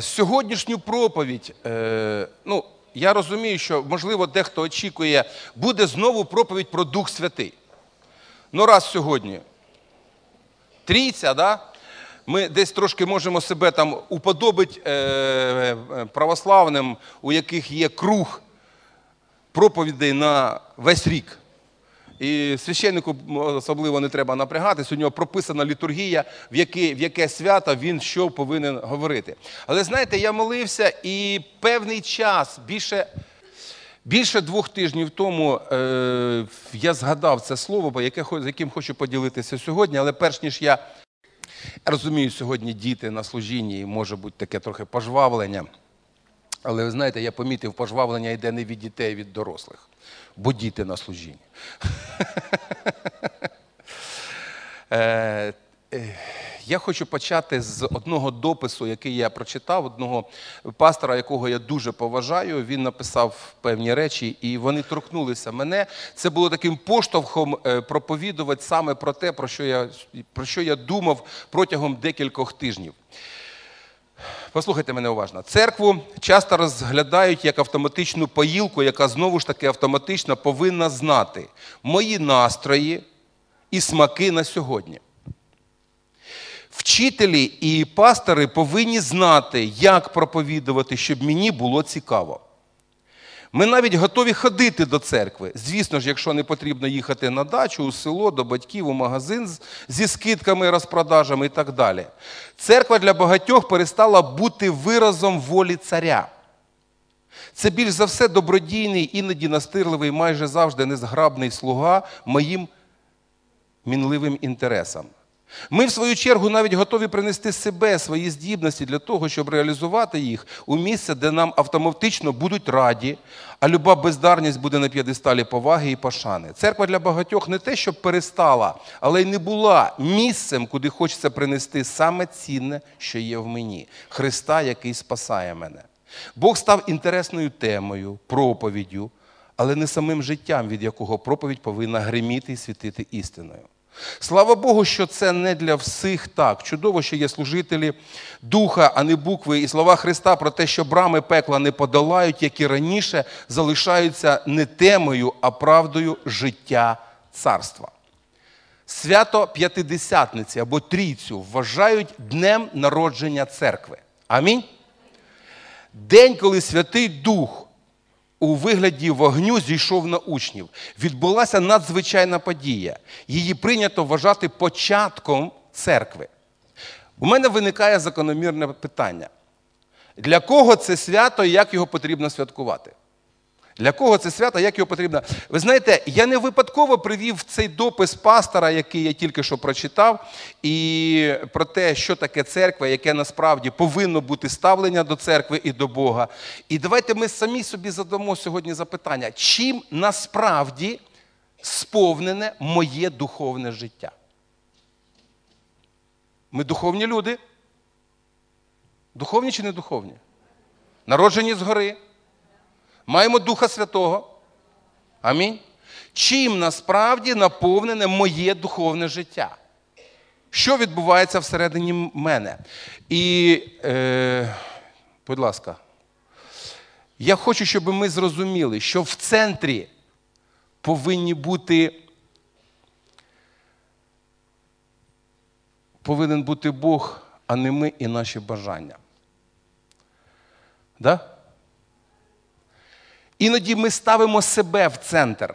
Сьогоднішню проповідь, я розумію, що, можливо, дехто очікує, буде знову проповідь про Дух Святий. Ну, раз сьогодні трійця, да? Ми десь трошки можемо себе там уподобити православним, у яких є круг проповідей на весь рік. І священнику особливо не треба напрягатись, у нього прописана літургія, в яке свято він що повинен говорити. Але, знаєте, я молився, і певний час, більше 2 тижнів тому, я згадав це слово, з яким хочу поділитися сьогодні, але перш ніж я розумію, сьогодні діти на служінні, і може бути таке трохи пожвавлення, але, ви знаєте, я помітив, пожвавлення йде не від дітей, а від дорослих. Бо діти на служінні. Я хочу почати з одного допису, який я прочитав, одного пастора, якого я дуже поважаю. Він написав певні речі, і вони торкнулися мене. Це було таким поштовхом проповідувати саме про те, про що я думав протягом декількох тижнів. Послухайте мене уважно. Церкву часто розглядають як автоматичну поїлку, яка знову ж таки автоматично повинна знати мої настрої і смаки на сьогодні. Вчителі і пастори повинні знати, як проповідувати, щоб мені було цікаво. Ми навіть готові ходити до церкви. Звісно ж, якщо не потрібно їхати на дачу, у село, до батьків, у магазин зі скидками, розпродажами і так далі. Церква для багатьох перестала бути виразом волі царя. Це більш за все добродійний, іноді настирливий, майже завжди незграбний слуга моїм мінливим інтересам. Ми, в свою чергу, навіть готові принести себе, свої здібності для того, щоб реалізувати їх у місце, де нам автоматично будуть раді, а люба бездарність буде на п'єдесталі поваги і пошани. Церква для багатьох не те, щоб перестала, але й не була місцем, куди хочеться принести саме цінне, що є в мені – Христа, який спасає мене. Бог став інтересною темою, проповіддю, але не самим життям, від якого проповідь повинна гриміти і світити істиною. Слава Богу, що це не для всіх так. Чудово, що є служителі духа, а не букви, і слова Христа про те, що брами пекла не подолають, як і раніше, залишаються не темою, а правдою життя царства. Свято П'ятидесятниці або Трійцю вважають днем народження церкви. Амінь? День, коли Святий Дух у вигляді вогню зійшов на учнів. Відбулася надзвичайна подія. Її прийнято вважати початком церкви. У мене виникає закономірне питання. Для кого це свято і як його потрібно святкувати? Для кого це свято, як його потрібно? Ви знаєте, я не випадково привів цей допис пастора, який я тільки що прочитав, і про те, що таке церква, яке насправді повинно бути ставлення до церкви і до Бога. І давайте ми самі собі задамо сьогодні запитання, чим насправді сповнене моє духовне життя? Ми духовні люди? Духовні чи не духовні? Народжені згори? Маємо Духа Святого. Амінь. Чим насправді наповнене моє духовне життя? Що відбувається всередині мене? І, будь ласка, я хочу, щоб ми зрозуміли, що в центрі повинен бути Бог, а не ми і наші бажання. Так? Іноді ми ставимо себе в центр,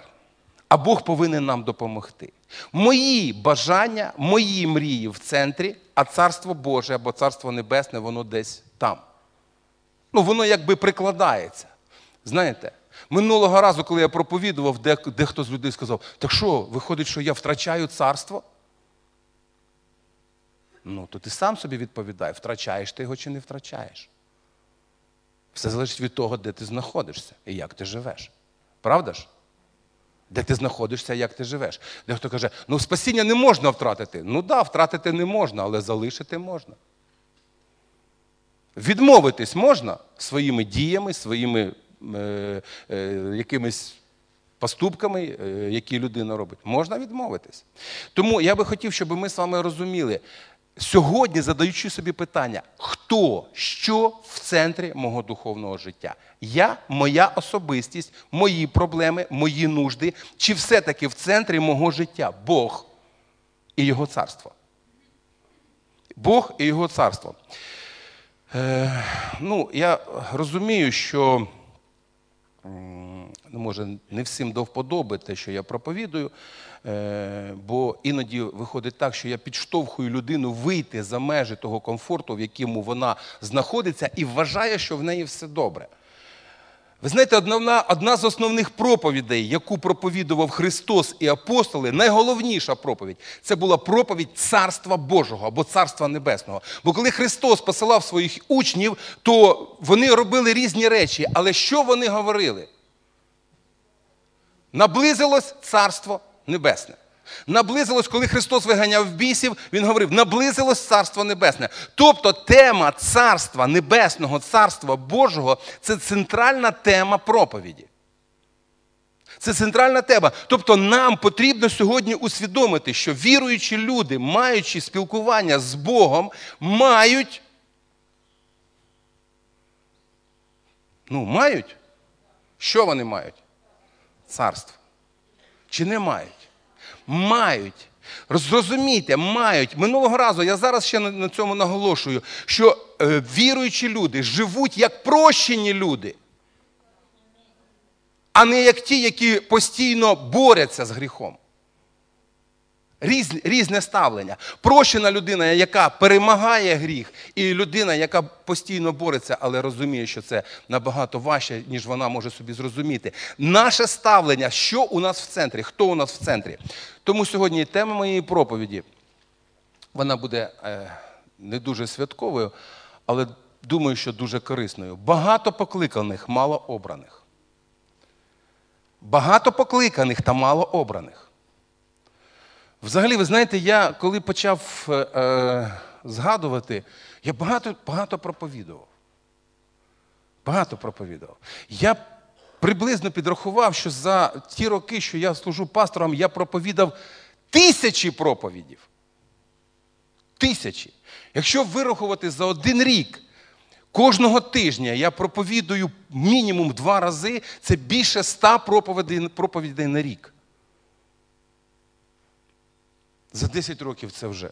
а Бог повинен нам допомогти. Мої бажання, мої мрії в центрі, а Царство Боже або Царство Небесне, воно десь там. Воно якби прикладається. Знаєте, минулого разу, коли я проповідував, дехто з людей сказав, так що, виходить, що я втрачаю царство? То ти сам собі відповідай, втрачаєш ти його чи не втрачаєш. Все залежить від того, де ти знаходишся і як ти живеш. Правда ж? Де ти знаходишся і як ти живеш. Дехто каже, спасіння не можна втратити. Втратити не можна, але залишити можна. Відмовитись можна своїми діями, своїми якимись поступками, які людина робить. Можна відмовитись. Тому я би хотів, щоб ми з вами розуміли, сьогодні задаючи собі питання, хто, що в центрі мого духовного життя? Я, моя особистість, мої проблеми, мої нужди, чи все-таки в центрі мого життя Бог і Його царство? Бог і Його царство. Я розумію, що, може, не всім до вподоби те, що я проповідую, бо іноді виходить так, що я підштовхую людину вийти за межі того комфорту, в якому вона знаходиться, і вважає, що в неї все добре. Ви знаєте, одна з основних проповідей, яку проповідував Христос і апостоли, найголовніша проповідь, це була проповідь Царства Божого або Царства Небесного. Бо коли Христос посилав своїх учнів, то вони робили різні речі, але що вони говорили? Наблизилось Царство Небесне. Наблизилось, коли Христос виганяв бісів, Він говорив, наблизилось Царство Небесне. Тобто тема Царства Небесного, Царства Божого – це центральна тема проповіді. Це центральна тема. Тобто нам потрібно сьогодні усвідомити, що віруючі люди, маючи спілкування з Богом, мають? Що вони мають? Царство. Чи не мають? Мають. Зрозумійте, мають. Минулого разу, я зараз ще на цьому наголошую, що віруючі люди живуть як прощені люди, а не як ті, які постійно борються з гріхом. Різне ставлення. Прощена людина, яка перемагає гріх, і людина, яка постійно бореться, але розуміє, що це набагато важче, ніж вона може собі зрозуміти. Наше ставлення, що у нас в центрі, хто у нас в центрі. Тому сьогодні тема моєї проповіді, вона буде не дуже святковою, але думаю, що дуже корисною. Багато покликаних, мало обраних. Багато покликаних та мало обраних. Взагалі, ви знаєте, я коли почав згадувати, я багато проповідував. Багато проповідував. Я приблизно підрахував, що за ті роки, що я служу пастором, я проповідав тисячі проповідів. Тисячі. Якщо вирахувати за один рік, кожного тижня я проповідую мінімум 2 рази, це більше 100 проповідей на рік. За 10 років це вже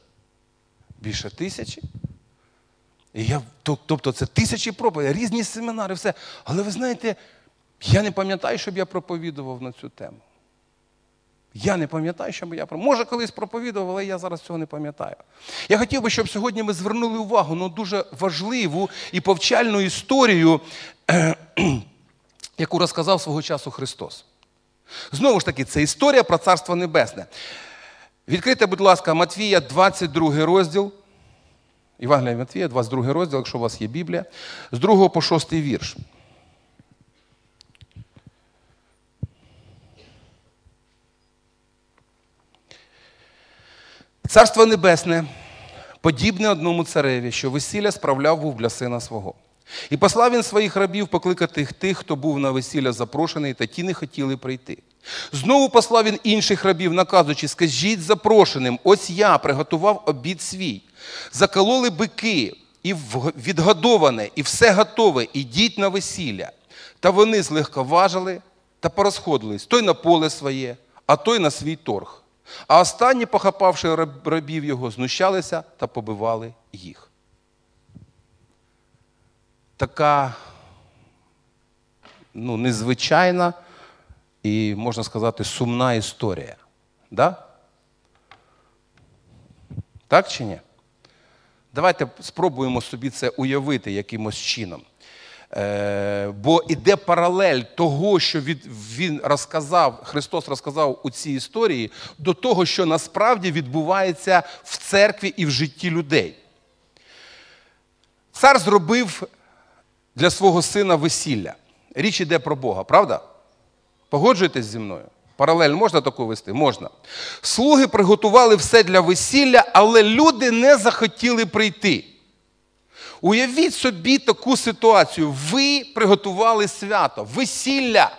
більше 1000. Тобто це 1000 проповідей, різні семінари, все. Але ви знаєте, я не пам'ятаю, щоб я проповідував на цю тему. Я не пам'ятаю, щоб я проповідував. Може, колись проповідував, але я зараз цього не пам'ятаю. Я хотів би, щоб сьогодні ми звернули увагу на дуже важливу і повчальну історію, яку розказав свого часу Христос. Знову ж таки, це історія про Царство Небесне. Відкрийте, будь ласка, Матвія, 22 розділ. Євангелія Матвія, 22 розділ, якщо у вас є Біблія. З 2 по 6 вірш. Царство Небесне подібне одному цареві, що весілля справляв був для сина свого. І послав він своїх рабів покликати тих, хто був на весілля запрошений, та ті не хотіли прийти. Знову послав він інших рабів, наказуючи, скажіть запрошеним, ось я приготував обід свій. Закололи бики, і відгодоване, і все готове, ідіть на весілля. Та вони злегковажили та порозходились, той на поле своє, а той на свій торг. А останні, похапавши рабів його, знущалися та побивали їх. Така, незвичайна, і, можна сказати, сумна історія. Да? Так чи ні? Давайте спробуємо собі це уявити якимось чином. Бо іде паралель того, що Христос розказав у цій історії, до того, що насправді відбувається в церкві і в житті людей. Цар зробив для свого сина весілля. Річ іде про Бога, правда? Погоджуєтесь зі мною? Паралель можна таку вести? Можна. Слуги приготували все для весілля, але люди не захотіли прийти. Уявіть собі таку ситуацію. Ви приготували свято, весілля.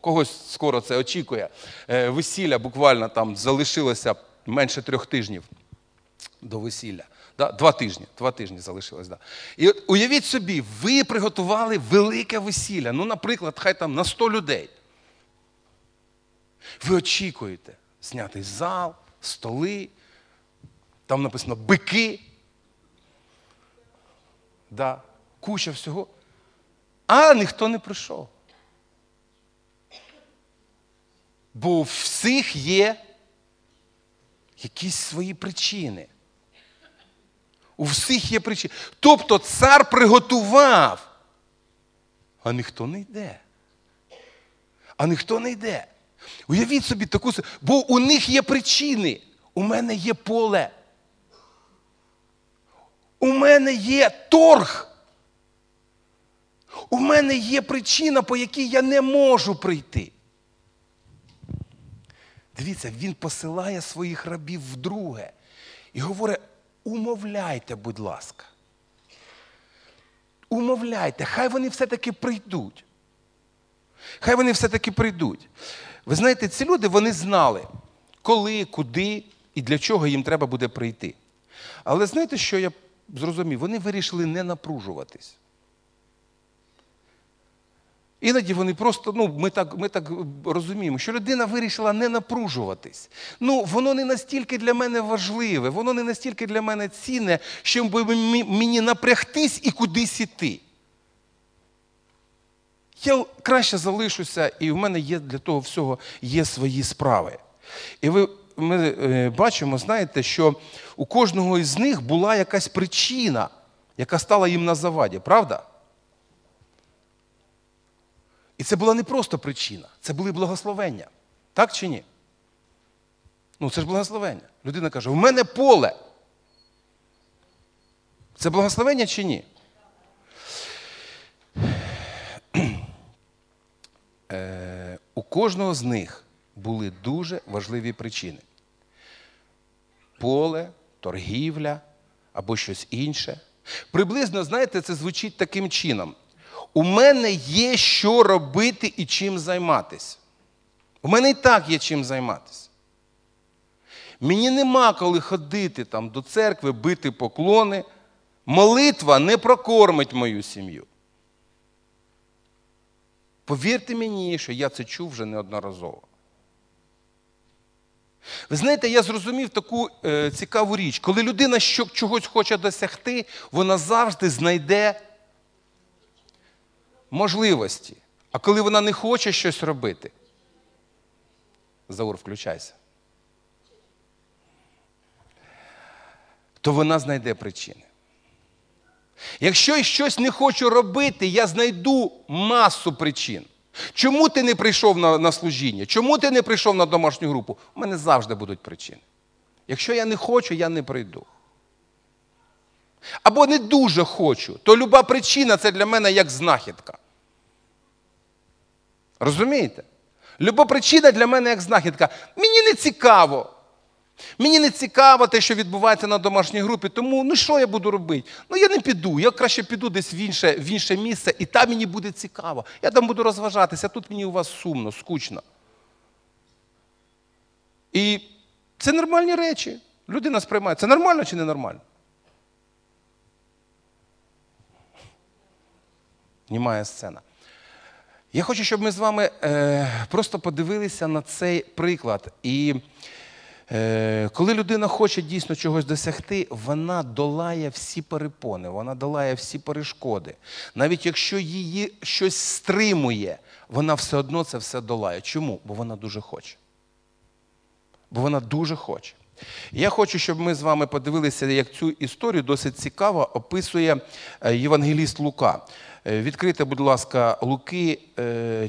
Когось скоро це очікує. Весілля буквально там залишилося менше 3 тижнів до весілля. Да? 2 тижні залишилось. Да. І от уявіть собі, ви приготували велике весілля, ну, наприклад, хай там на 100 людей. Ви очікуєте знятий зал, столи, там написано бики, да, куча всього, а ніхто не прийшов. Бо у всіх є якісь свої причини. У всіх є причини. Тобто цар приготував, а ніхто не йде. А ніхто не йде. Уявіть собі таку, бо у них є причини. У мене є поле. У мене є торг. У мене є причина, по якій я не можу прийти. Дивіться, він посилає своїх рабів вдруге і говорить, умовляйте, будь ласка. Умовляйте, хай вони все-таки прийдуть. Хай вони все-таки прийдуть. Ви знаєте, ці люди, вони знали, коли, куди і для чого їм треба буде прийти. Але знаєте, що я зрозумів? Вони вирішили не напружуватись. Іноді вони просто, ну, ми так розуміємо, що людина вирішила не напружуватись. Ну, воно не настільки для мене важливе, воно не настільки для мене цінне, що мені напрягтись і кудись іти. Я краще залишуся, і в мене є для того всього є свої справи. І ми бачимо, знаєте, що у кожного із них була якась причина, яка стала їм на заваді, правда? І це була не просто причина, це були благословення. Так чи ні? Ну, це ж благословення. Людина каже, у мене поле. Це благословення чи ні? У кожного з них були дуже важливі причини. Поле, торгівля або щось інше. Приблизно, знаєте, це звучить таким чином. У мене є що робити і чим займатися. У мене і так є чим займатися. Мені нема коли ходити там до церкви, бити поклони. Молитва не прокормить мою сім'ю. Повірте мені, що я це чув вже неодноразово. Ви знаєте, я зрозумів таку цікаву річ. Коли людина чогось хоче досягти, вона завжди знайде можливості. А коли вона не хоче щось робити, Заур, включайся, то вона знайде причини. Якщо я щось не хочу робити, я знайду масу причин. Чому ти не прийшов на служіння? Чому ти не прийшов на домашню групу? У мене завжди будуть причини. Якщо я не хочу, я не прийду. Або не дуже хочу, то люба причина – це для мене як знахідка. Розумієте? Люба причина для мене як знахідка. Мені не цікаво. Мені не цікаво те, що відбувається на домашній групі, тому ну що я буду робити? Ну я не піду, я краще піду десь в інше місце, і там мені буде цікаво. Я там буду розважатися, а тут мені у вас сумно, скучно. І це нормальні речі. Людина сприймає. Це нормально чи не нормально? Немає сцена. Я хочу, щоб ми з вами просто подивилися на цей приклад. І коли людина хоче дійсно чогось досягти, вона долає всі перепони, вона долає всі перешкоди. Навіть якщо її щось стримує, вона все одно це все долає. Чому? Бо вона дуже хоче. Бо вона дуже хоче. Я хочу, щоб ми з вами подивилися, як цю історію досить цікаво описує євангеліст Лука. Відкрийте, будь ласка, Луки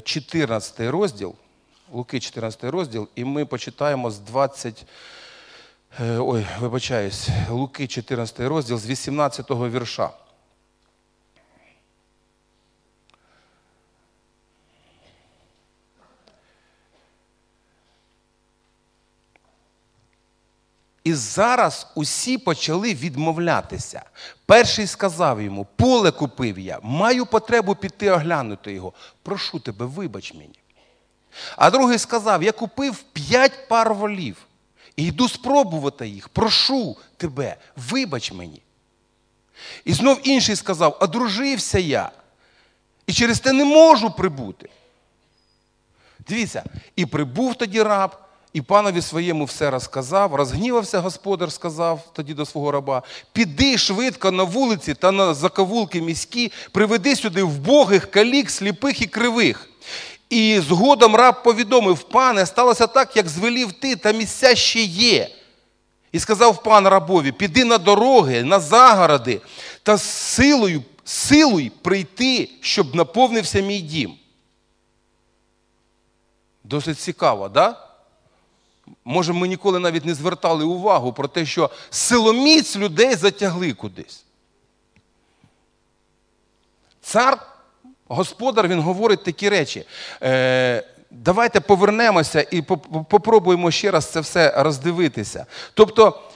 14 розділ. Луки 14 розділ, і ми почитаємо з Луки 14 розділ з 18-го вірша. І зараз усі почали відмовлятися. Перший сказав йому, поле купив я, маю потребу піти оглянути його. Прошу тебе, вибач мені. А другий сказав, я купив 5 пар волів і йду спробувати їх. Прошу, тебе, вибач мені. І знов інший сказав, одружився я, і через те не можу прибути. Дивіться, і прибув тоді раб, і панові своєму все розказав, розгнівався господар, сказав тоді до свого раба, піди швидко на вулиці та на закавулки міські, приведи сюди вбогих, калік, сліпих і кривих. І згодом раб повідомив, пане, сталося так, як звелів ти, та місця ще є. І сказав пан рабові, піди на дороги, на загороди, та силою прийти, щоб наповнився мій дім. Досить цікаво, да? Може, ми ніколи навіть не звертали увагу про те, що силоміць людей затягли кудись. Цар, господар, він говорить такі речі. Давайте повернемося і попробуємо ще раз це все роздивитися. Тобто,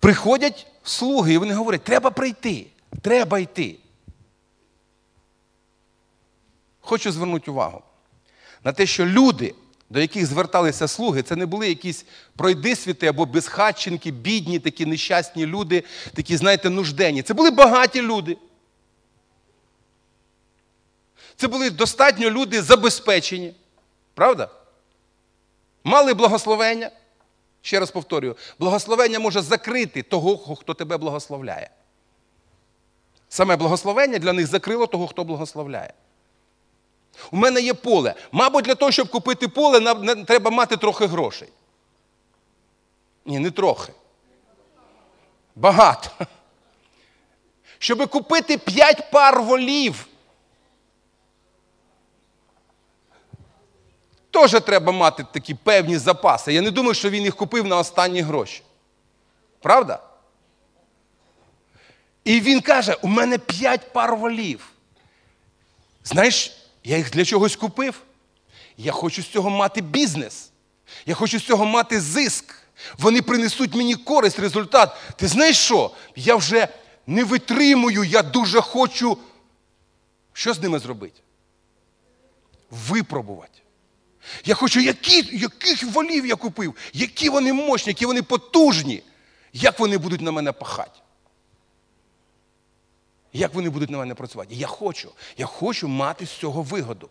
приходять слуги, і вони говорять, треба прийти, треба йти. Хочу звернути увагу на те, що люди, до яких зверталися слуги, це не були якісь пройдисвіти або безхатченки, бідні, такі нещасні люди, такі, знаєте, нужденні. Це були багаті люди. Це були достатньо люди забезпечені. Правда? Мали благословення. Ще раз повторюю, благословення може закрити того, хто тебе благословляє. Саме благословення для них закрило того, хто благословляє. У мене є поле. Мабуть, для того, щоб купити поле, нам треба мати трохи грошей. Ні, не трохи. Багато. Щоб купити 5 пар волів. Тоже треба мати такі певні запаси. Я не думаю, що він їх купив на останні гроші. Правда? І він каже, у мене 5 пар волів. Знаєш, я їх для чогось купив. Я хочу з цього мати бізнес. Я хочу з цього мати зиск. Вони принесуть мені користь, результат. Ти знаєш що? Я вже не витримую, я дуже хочу. Що з ними зробити? Випробувати. Я хочу, яких волів я купив, які вони мощні, які вони потужні, як вони будуть на мене пахати. Як вони будуть на мене працювати? Я хочу мати з цього вигоду.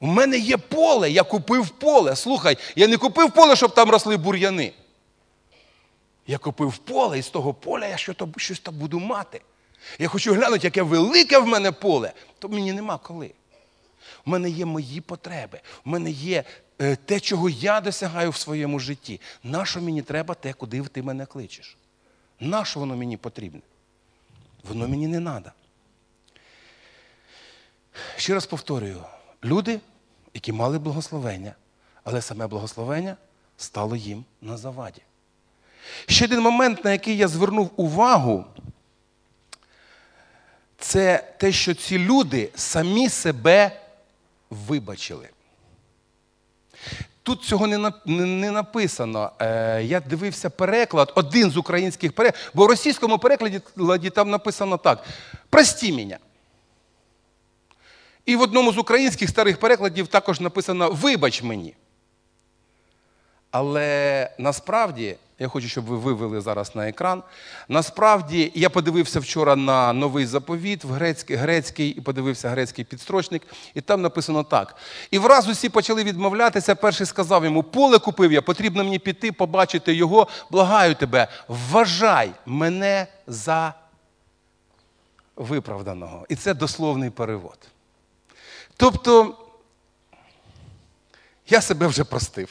У мене є поле, я купив поле. Слухай, я не купив поле, щоб там росли бур'яни. Я купив поле, і з того поля я щось там буду мати. Я хочу глянути, яке велике в мене поле, то мені нема коли. У мене є мої потреби, у мене є те, чого я досягаю в своєму житті. Нащо мені треба те, куди ти мене кличеш? Нащо воно мені потрібне? Воно мені не треба. Ще раз повторюю, люди, які мали благословення, але саме благословення стало їм на заваді. Ще один момент, на який я звернув увагу, це те, що ці люди самі себе вибачили. Тут цього не написано. Я дивився переклад, один з українських перекладів, бо в російському перекладі там написано так. «Прости мене». І в одному з українських старих перекладів також написано «Вибач мені». Але насправді, я хочу, щоб ви вивели зараз на екран, насправді, я подивився вчора на Новий Заповіт, в грецький, і подивився грецький підстрочник, і там написано так. І враз усі почали відмовлятися, перший сказав йому, поле купив я, потрібно мені піти, побачити його, благаю тебе, вважай мене за виправданого. І це дословний перевод. Тобто, я себе вже простив.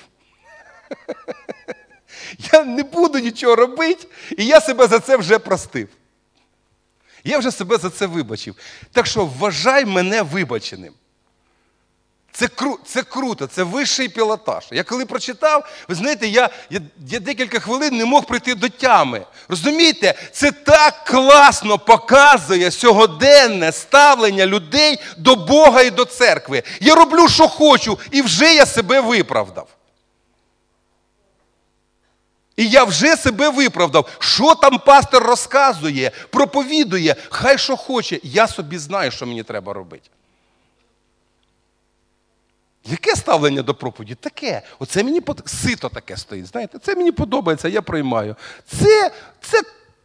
Я не буду нічого робити, і я себе за це вже простив. Я вже себе за це вибачив. Так що вважай мене вибаченим. Це круто, це вищий пілотаж. Я коли прочитав, ви знаєте, я декілька хвилин не мог прийти до тями. Розумієте, це так класно показує сьогоденне ставлення людей до Бога і до церкви. Я роблю, що хочу, і вже я себе виправдав. І я вже себе виправдав. Що там пастор розказує, проповідує, хай що хоче. Я собі знаю, що мені треба робити. Яке ставлення до проповіді? Таке. Оце мені сито таке стоїть, знаєте. Це мені подобається, я приймаю. Це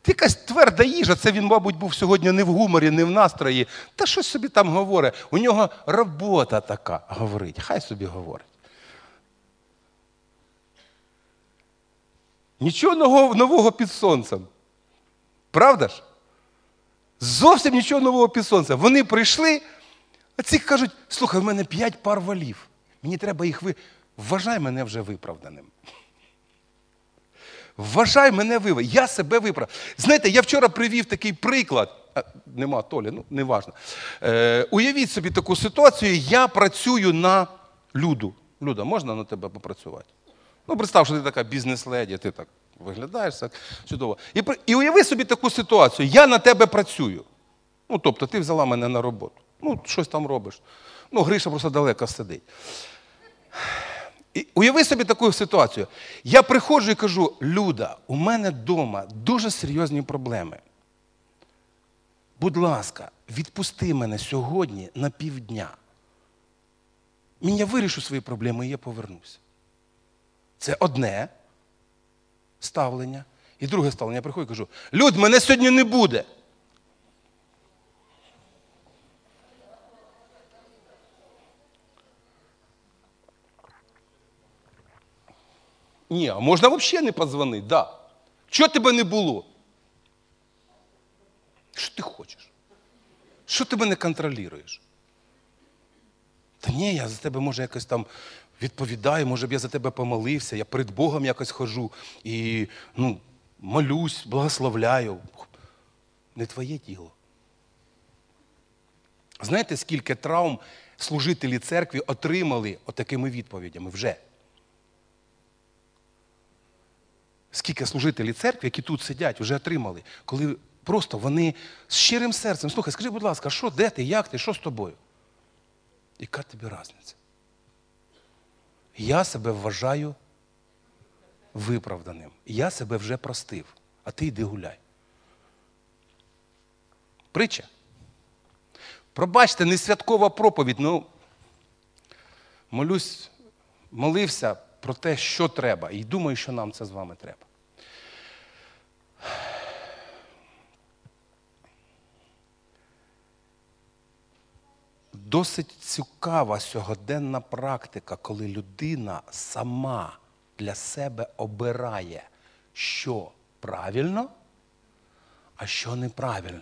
якась тверда їжа. Це він, мабуть, був сьогодні не в гуморі, не в настрої. Та щось собі там говорить. У нього робота така, говорить. Хай собі говорить. Нічого нового під сонцем. Правда ж? Зовсім нічого нового під сонцем. Вони прийшли, а ці кажуть, слухай, в мене 5 пар валів. Мені треба їх Вважай мене вже виправданим. Вважай мене Я себе виправдав. Знаєте, я вчора привів такий приклад. Нема Толі, неважно. Уявіть собі таку ситуацію. Я працюю на Люду. Люда, можна на тебе попрацювати? Представ, що ти така бізнес-леді, ти так виглядаєш, так чудово. І уяви собі таку ситуацію. Я на тебе працюю. Тобто, ти взяла мене на роботу. Щось там робиш. Гриша просто далеко сидить. І уяви собі таку ситуацію. Я приходжу і кажу, Люда, у мене вдома дуже серйозні проблеми. Будь ласка, відпусти мене сьогодні на півдня. Я вирішу свої проблеми, і я повернуся. Це одне ставлення. І друге ставлення. Я приходжу і кажу, Люд, мене сьогодні не буде. Ні, а можна взагалі не подзвонити, да. Чого тебе не було? Що ти хочеш? Що ти мене контролюєш? Та ні, я за тебе може якось там відповідаю, може б я за тебе помолився, я перед Богом якось хожу і молюсь, благословляю. Не твоє діло. Знаєте, скільки травм служителі церкви отримали отакими відповідями вже? Скільки служителі церкви, які тут сидять, вже отримали, коли просто вони з щирим серцем, слухай, скажи, будь ласка, що, де ти, як ти, що з тобою? Яка тобі різниця? Я себе вважаю виправданим. Я себе вже простив, а ти йди гуляй. Притча. Пробачте, не святкова проповідь, молився про те, що треба, і думаю, що нам це з вами треба. Досить цікава сьогоденна практика, коли людина сама для себе обирає, що правильно, а що неправильно.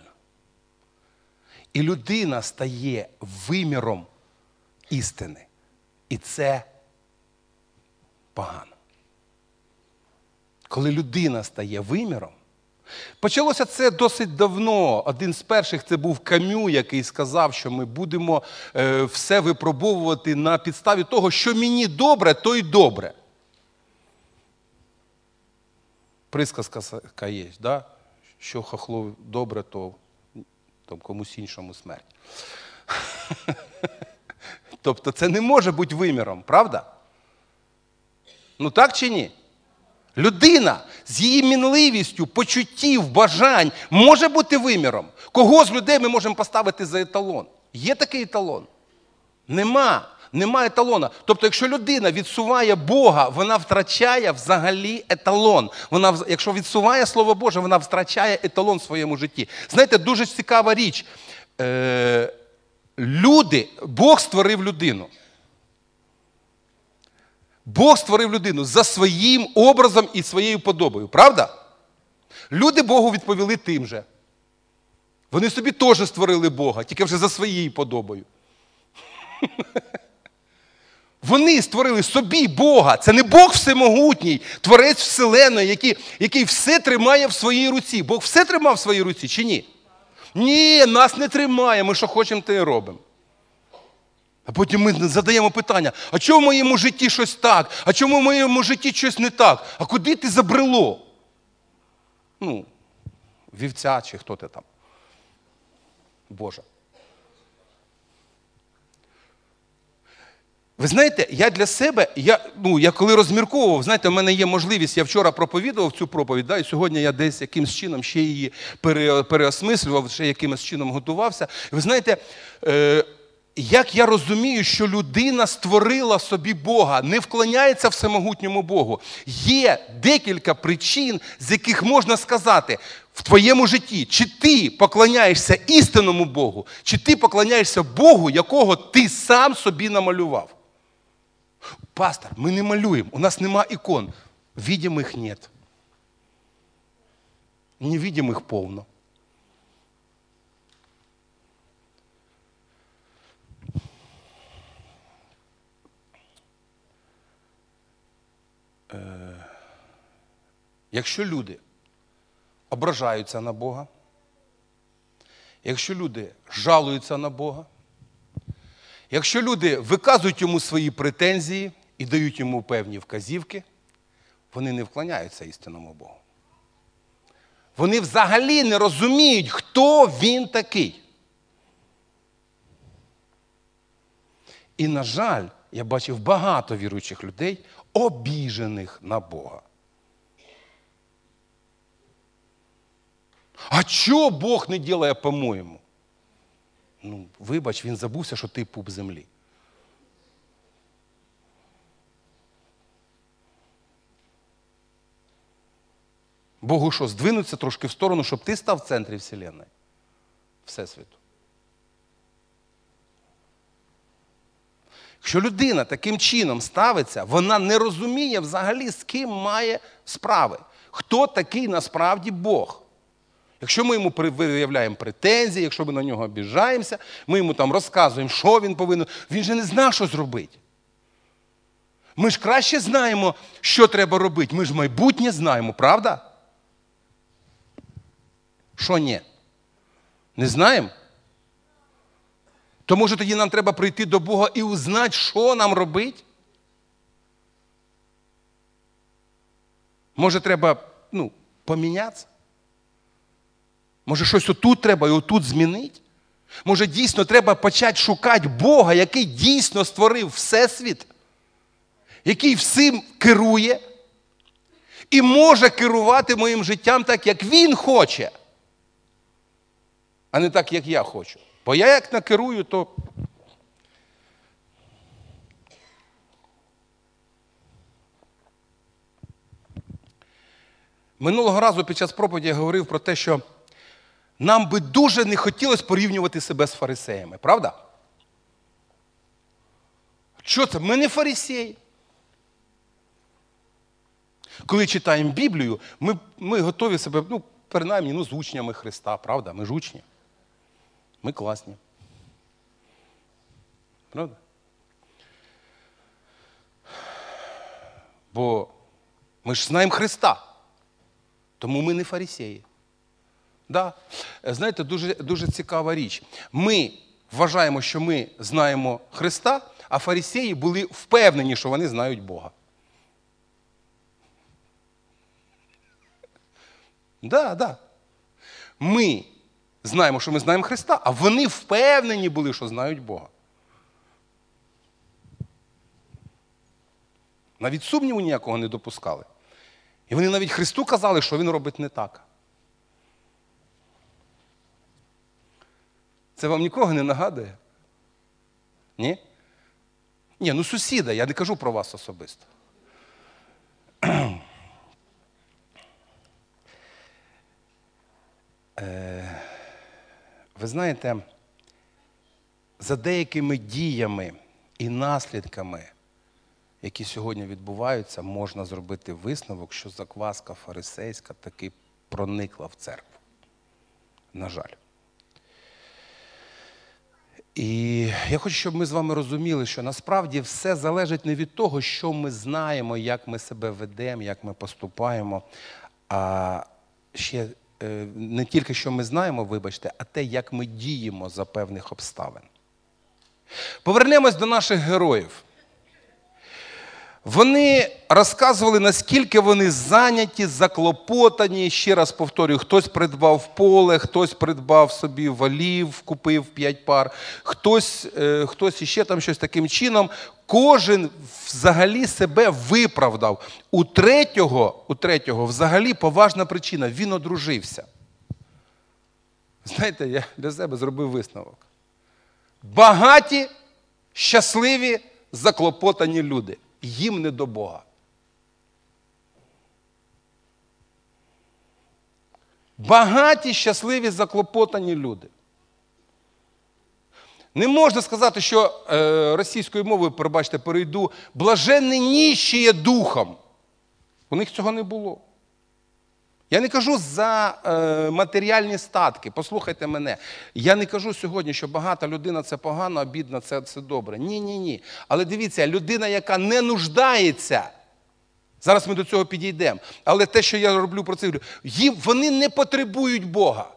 І людина стає виміром істини. І це погано. Коли людина стає виміром, почалося це досить давно. Один з перших це був Кам'ю, який сказав, що ми будемо все випробовувати на підставі того, що мені добре, то й добре. Присказка є, да? Що хохлу добре, то комусь іншому смерть. Тобто це не може бути виміром, правда? Так чи ні? Людина з її мінливістю, почуттів, бажань може бути виміром. Кого з людей ми можемо поставити за еталон? Є такий еталон? Нема. Нема еталона. Тобто, якщо людина відсуває Бога, вона втрачає взагалі еталон. Якщо відсуває Слово Боже, вона втрачає еталон в своєму житті. Знаєте, дуже цікава річ. Бог створив людину. Бог створив людину за своїм образом і своєю подобою. Правда? Люди Богу відповіли тим же. Вони собі теж створили Бога, тільки вже за своєю подобою. Вони створили собі Бога. Це не Бог всемогутній, творець Вселеної, який все тримає в своїй руці. Бог все тримав в своїй руці, чи ні? Ні, нас не тримає, ми що хочемо, те і робимо. А потім ми задаємо питання, а чому в моєму житті щось так? А чому в моєму житті щось не так? А куди ти забрело? Вівця чи хто ти там. Боже. Ви знаєте, я для себе, я коли розмірковував, знаєте, в мене є можливість, я вчора проповідував цю проповідь, і сьогодні я десь якимось чином ще її переосмислював, ще якимось чином готувався. Ви знаєте, Як я розумію, що людина створила собі Бога, не вклоняється всемогутньому Богу. Є декілька причин, з яких можна сказати в твоєму житті, чи ти поклоняєшся істинному Богу, чи ти поклоняєшся Богу, якого ти сам собі намалював. Пастор, ми не малюємо, у нас нема ікон. Видимих нет. Невидимих повно. Якщо люди ображаються на Бога, якщо люди жалуються на Бога, якщо люди виказують йому свої претензії і дають йому певні вказівки, вони не вклоняються істинному Богу. Вони взагалі не розуміють, хто він такий. І, на жаль, я бачив багато віруючих людей, обіжених на Бога. А чого Бог не ділає по-моєму? Ну, вибач, він забувся, що ти пуп землі. Богу що, здвинуться трошки в сторону, щоб ти став в центрі Вселенної? Всесвіту. Якщо людина таким чином ставиться, вона не розуміє взагалі, з ким має справи. Хто такий насправді Бог? Якщо ми йому виявляємо претензії, якщо ми на нього обіжаємося, ми йому там розказуємо, що він повинен. Він же не знає, що зробити. Ми ж краще знаємо, що треба робити. Ми ж майбутнє знаємо, правда? Що ні? Не знаємо? То може тоді нам треба прийти до Бога і узнати, що нам робити? Може треба, помінятися? Може щось отут треба і отут змінити? Може дійсно треба почати шукати Бога, який дійсно створив Всесвіт? Який всім керує? І може керувати моїм життям так, як Він хоче? А не так, як я хочу. Бо я як накерую, то... Минулого разу під час проповіді я говорив про те, що нам би дуже не хотілося порівнювати себе з фарисеями. Правда? Що це? Ми не фарисеї. Коли читаємо Біблію, ми готові себе, принаймні, з учнями Христа. Правда? Ми ж учні. Ми класні. Правда? Бо ми ж знаємо Христа. Тому ми не фарисеї. Да. Знаєте, дуже, дуже цікава річ. Ми вважаємо, що ми знаємо Христа, а фарисеї були впевнені, що вони знають Бога. Да. Ми знаємо, що ми знаємо Христа, а вони впевнені були, що знають Бога. Навіть сумніву ніякого не допускали. І вони навіть Христу казали, що він робить не так. Це вам нікого не нагадує? Ні? Ні, сусіда, я не кажу про вас особисто. Ви знаєте, за деякими діями і наслідками, які сьогодні відбуваються, можна зробити висновок, що закваска фарисейська таки проникла в церкву. На жаль. І я хочу, щоб ми з вами розуміли, що насправді все залежить не від того, що ми знаємо, як ми себе ведемо, як ми поступаємо, а ще не тільки, що ми знаємо, вибачте, а те, як ми діємо за певних обставин. Повернемось до наших героїв. Вони розказували, наскільки вони зайняті, заклопотані. Ще раз повторюю, хтось придбав поле, хтось придбав собі валів, купив 5 пар, хтось іще там щось таким чином. Кожен взагалі себе виправдав. У третього взагалі поважна причина – він одружився. Знаєте, я для себе зробив висновок. багаті, щасливі, заклопотані люди. Їм не до Бога. Багаті, щасливі, заклопотані люди. Не можна сказати, що російською мовою, пробачте, перейду, блаженні нищі духом. У них цього не було. Я не кажу за матеріальні статки, послухайте мене. Я не кажу сьогодні, що багата людина – це погано, а бідна – це добре. Ні. Але дивіться, людина, яка не нуждається, зараз ми до цього підійдемо, але те, що я роблю про це, вони не потребують Бога.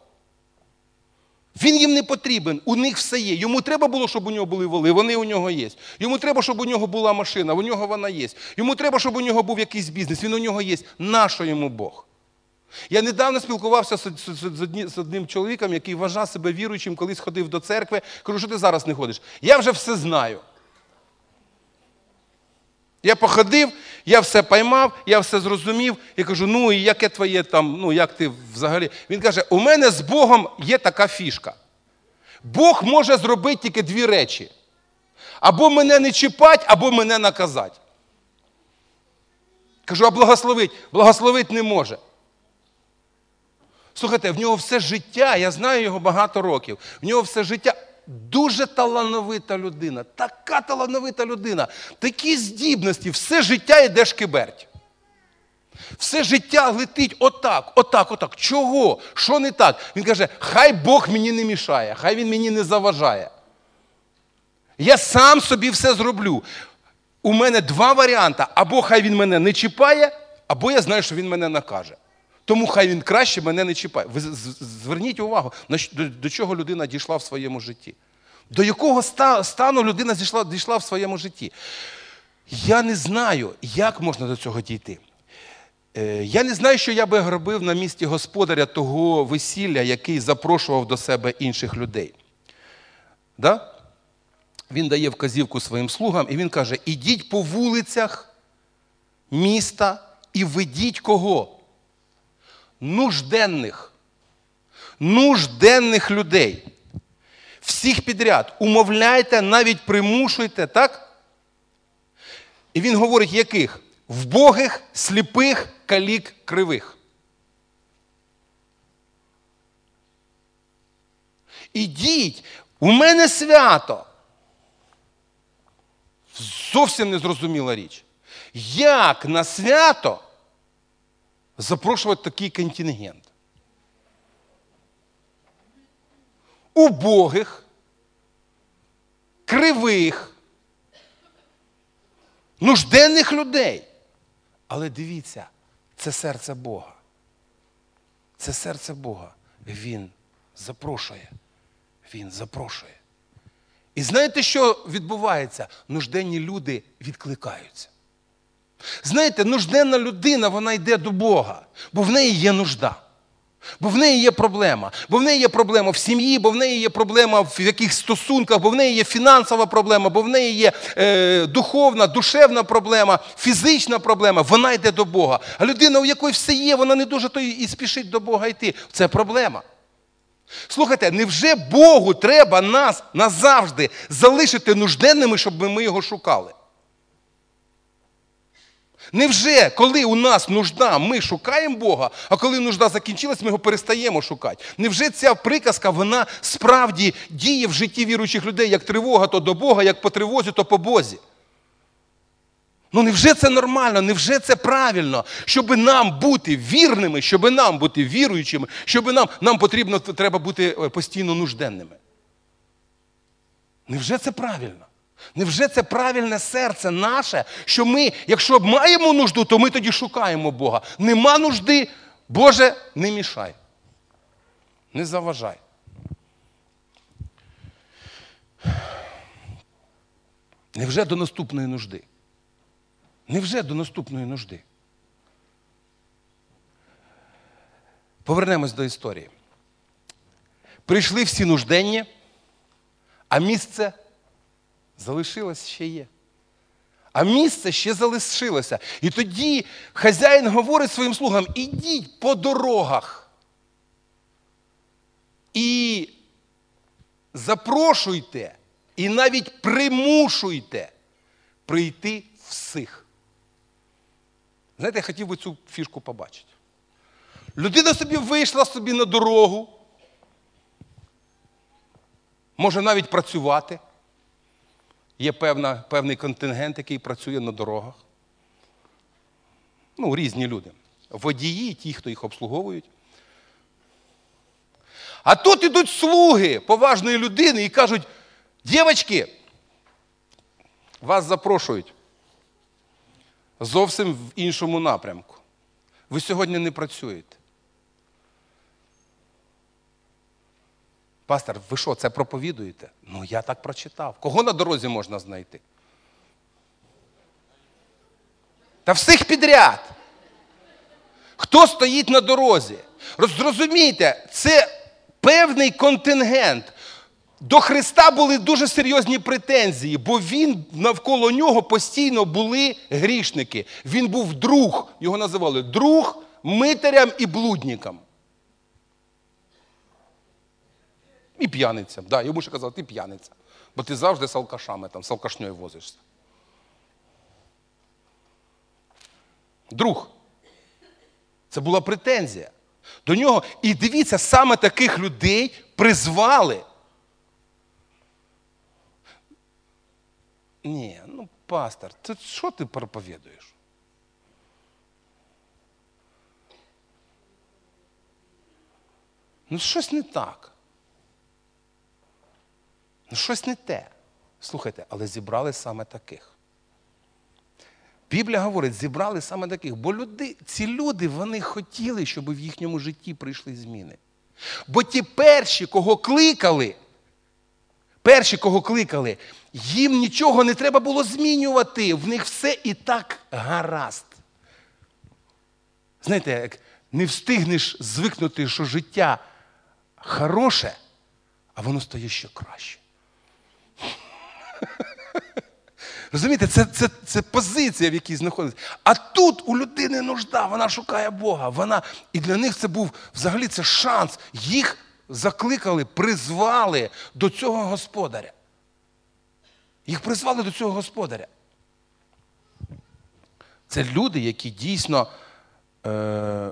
Він їм не потрібен, у них все є. Йому треба було, щоб у нього були воли, вони у нього є. Йому треба, щоб у нього була машина, у нього вона є. Йому треба, щоб у нього був якийсь бізнес, він у нього є. Нащо йому Бог? Я недавно спілкувався з одним чоловіком, який вважав себе віруючим, колись ходив до церкви. Кажу, що ти зараз не ходиш? Я вже все знаю. Я походив, я все поймав, я все зрозумів. Я кажу, ну і яке твоє там, ну як ти взагалі? Він каже, у мене з Богом є така фішка. Бог може зробити тільки дві речі. Або мене не чіпати, або мене наказати. Кажу, а благословить? Благословить не може. Слухайте, в нього все життя, я знаю його багато років, в нього все життя дуже талановита людина, така талановита людина, такі здібності, все життя йде шкиберть. Все життя летить отак. Чого? Що не так? Він каже, хай Бог мені не мішає, хай він мені не заважає. Я сам собі все зроблю. У мене два варіанти, або хай він мене не чіпає, або я знаю, що він мене накаже. Тому хай він краще мене не чіпає. Ви зверніть увагу, до чого людина дійшла в своєму житті. До якого стану людина дійшла в своєму житті. Я не знаю, як можна до цього дійти. Я не знаю, що я би робив на місці господаря того весілля, який запрошував до себе інших людей. Да? Він дає вказівку своїм слугам, і він каже, ідіть по вулицях міста і ведіть кого? Нужденних людей. Всіх підряд. Умовляйте, навіть примушуйте, так? І він говорить, яких? Вбогих, сліпих, калік, кривих. Ідіть, у мене свято. Зовсім незрозуміла річ. Як на свято запрошувати такий контингент? Убогих, кривих, нужденних людей. Але дивіться, це серце Бога. Це серце Бога. Він запрошує. І знаєте, що відбувається? Нужденні люди відкликаються. Знаєте, нужденна людина, вона йде до Бога, бо в неї є нужда, бо в неї є проблема. Бо в неї є проблема в сім'ї, бо в неї є проблема в якихось стосунках, бо в неї є фінансова проблема, бо в неї є духовна, душевна проблема, фізична проблема. Вона йде до Бога. А людина, у якої все є, вона не дуже то і спішить до Бога йти. Це проблема. Слухайте, невже Богу треба нас назавжди залишити нужденними, щоб ми його шукали? Невже, коли у нас нужда, ми шукаємо Бога, а коли нужда закінчилась, ми його перестаємо шукати? Невже ця приказка, вона справді діє в житті віруючих людей, як тривога, то до Бога, як по тривозі, то по Бозі? Ну невже це нормально, невже це правильно, щоб нам бути вірними, щоб нам бути віруючими, щоб нам потрібно, треба бути постійно нужденними? Невже це правильно? Невже це правильне серце наше, що ми, якщо маємо нужду, то ми тоді шукаємо Бога. Нема нужди, Боже, не мішай, не заважай. Невже до наступної нужди? Повернемось до історії. Прийшли всі нужденні, а місце залишилось, ще є. А місце ще залишилося. І тоді хазяїн говорить своїм слугам, ідіть по дорогах і запрошуйте і навіть примушуйте прийти всіх. Знаєте, я хотів би цю фішку побачити. Людина собі вийшла собі на дорогу, може навіть працювати. Є певний контингент, який працює на дорогах. Ну, різні люди. Водії, ті, хто їх обслуговують. А тут ідуть слуги поважної людини і кажуть: дівчатки, вас запрошують зовсім в іншому напрямку. Ви сьогодні не працюєте. Пастор, ви що, це проповідуєте? Ну, я так прочитав. Кого на дорозі можна знайти? Та всіх підряд. Хто стоїть на дорозі? Зрозумійте, це певний контингент. До Христа були дуже серйозні претензії, бо він, навколо нього постійно були грішники. Він був друг, його називали друг митарям і блудникам. І п'яницям. Да, йому ще казали, ти п'яниця, бо ти завжди з алкашами, там, з алкашньою возишся. Друг. Це була претензія до нього. І дивіться, саме таких людей призвали. Ні, ну, пастор, ти що ти проповідуєш? Ну, щось не так. Ну, щось не те. Слухайте, але зібрали саме таких. Біблія говорить, зібрали саме таких. Бо ці люди, вони хотіли, щоб в їхньому житті прийшли зміни. Бо ті перші, кого кликали, їм нічого не треба було змінювати. В них все і так гаразд. Знаєте, як не встигнеш звикнути, що життя хороше, а воно стає ще краще. Розумієте, це позиція, в якій знаходиться. А тут у людини нужда, вона шукає Бога. І для них це був, взагалі, це шанс. Їх закликали, призвали до цього господаря. Їх призвали до цього господаря. Це люди, які дійсно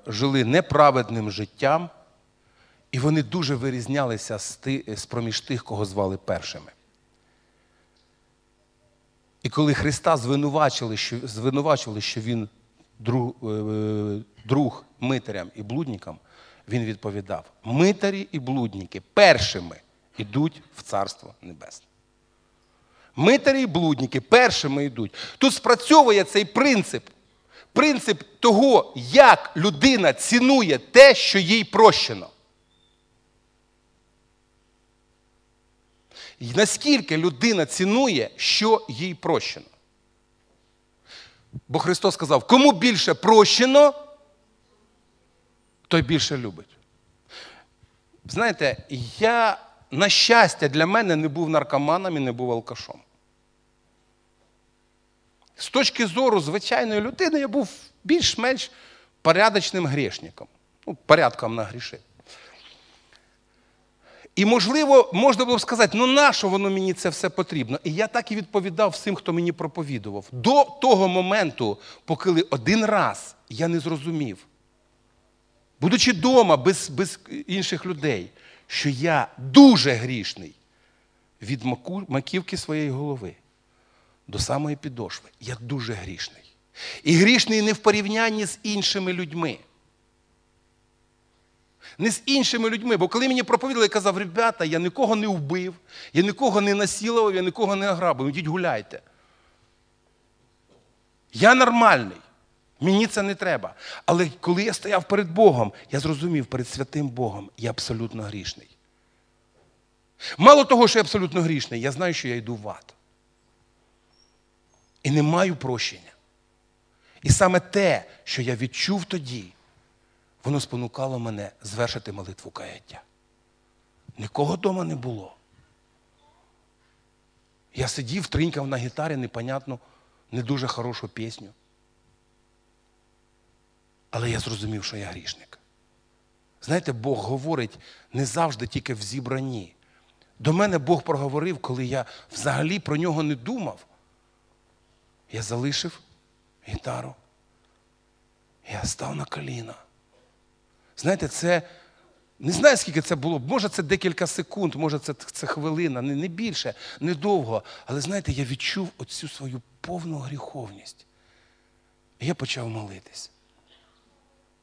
жили неправедним життям, і вони дуже вирізнялися з-поміж тих, кого звали першими. І коли Христа звинувачували, що він друг митарям і блудникам, він відповідав: митарі і блудники першими йдуть в Царство Небесне. Митарі і блудники першими йдуть. Тут спрацьовує цей принцип того, як людина цінує те, що їй прощено. І наскільки людина цінує, що їй прощено. Бо Христос сказав: кому більше прощено, той більше любить. Знаєте, на щастя, для мене не був наркоманом і не був алкашом. З точки зору звичайної людини я був більш-менш порядочним грішником. Ну, порядком нагрішив. І, можливо, можна було б сказати, ну нащо воно мені це все потрібно? І я так і відповідав всім, хто мені проповідував. До того моменту, поки один раз я не зрозумів, будучи вдома, без інших людей, що я дуже грішний від маківки своєї голови до самої підошви. Я дуже грішний. І грішний не в порівнянні з іншими людьми. Не з іншими людьми. Бо коли мені проповідали, я казав: ребята, я нікого не вбив, я нікого не насилував, я нікого не ограбив, ідіть гуляйте. Я нормальний, мені це не треба. Але коли я стояв перед Богом, я зрозумів, перед святим Богом я абсолютно грішний. Мало того, що я абсолютно грішний, я знаю, що я йду в ад. І не маю прощення. І саме те, що я відчув тоді, воно спонукало мене звершити молитву каяття. Нікого дома не було. Я сидів, тринькав на гітарі непонятну, не дуже хорошу пісню. Але я зрозумів, що я грішник. Знаєте, Бог говорить не завжди тільки в зібранні. До мене Бог проговорив, коли я взагалі про нього не думав. Я залишив гітару. Я став на коліна. Знаєте, це... Не знаю, скільки це було. Може, це декілька секунд, може, це хвилина, не більше, не довго. Але, знаєте, я відчув оцю свою повну гріховність. І я почав молитись.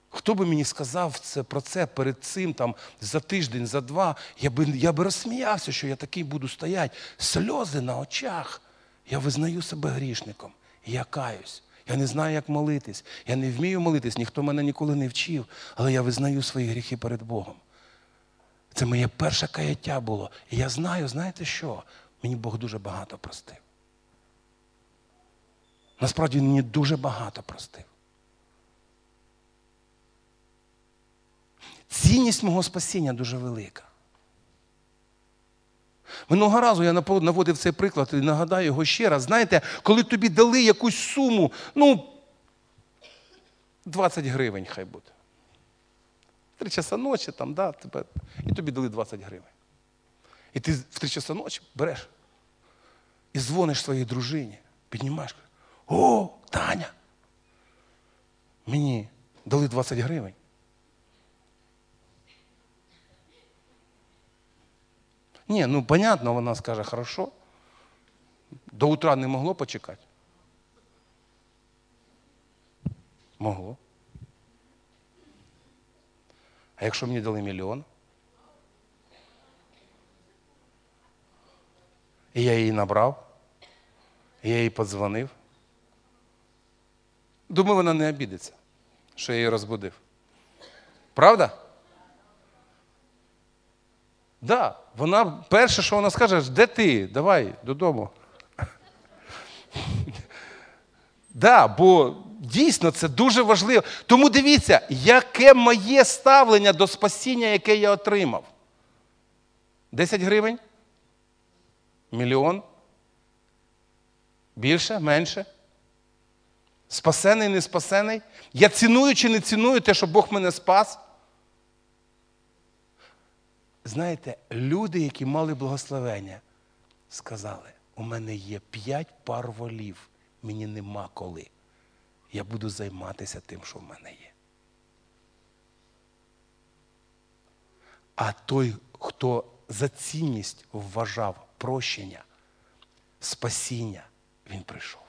Хто би мені сказав про це перед цим, там, за тиждень, за два, я би розсміявся, що я такий буду стояти. Сльози на очах. Я визнаю себе грішником. Я каюсь. Я не знаю, як молитись. Я не вмію молитись. Ніхто мене ніколи не вчив. Але я визнаю свої гріхи перед Богом. Це моє перше каяття було. І я знаю, знаєте що? Мені Бог дуже багато простив. Насправді, він мені дуже багато простив. Цінність мого спасіння дуже велика. Минулого разу я наводив цей приклад і нагадаю його ще раз. Знаєте, коли тобі дали якусь суму, 20 гривень хай буде. 3 часа ночі, і тобі дали 20 гривень. І ти в 3 часа ночі береш і дзвониш своїй дружині, піднімаєш, кажеш: "О, Таня, мені дали 20 гривень. Ні, понятно, вона скаже, хорошо. До утра не могло почекати? Могло. А якщо мені дали 1 мільйон? І я її набрав, і я їй подзвонив. Думаю, вона не обідеться, що я її розбудив. Правда? Так, вона перше, що вона скаже, де ти? Давай додому. Так, бо дійсно це дуже важливо. Тому дивіться, яке моє ставлення до спасіння, яке я отримав. 10 гривень? 1 мільйон? Більше? Менше? Спасений, не спасений? Я ціную чи не ціную те, що Бог мене спас? Знаєте, люди, які мали благословення, сказали: у мене є 5 пар волів, мені нема коли. Я буду займатися тим, що в мене є. А той, хто за цінність вважав прощення, спасіння, він прийшов.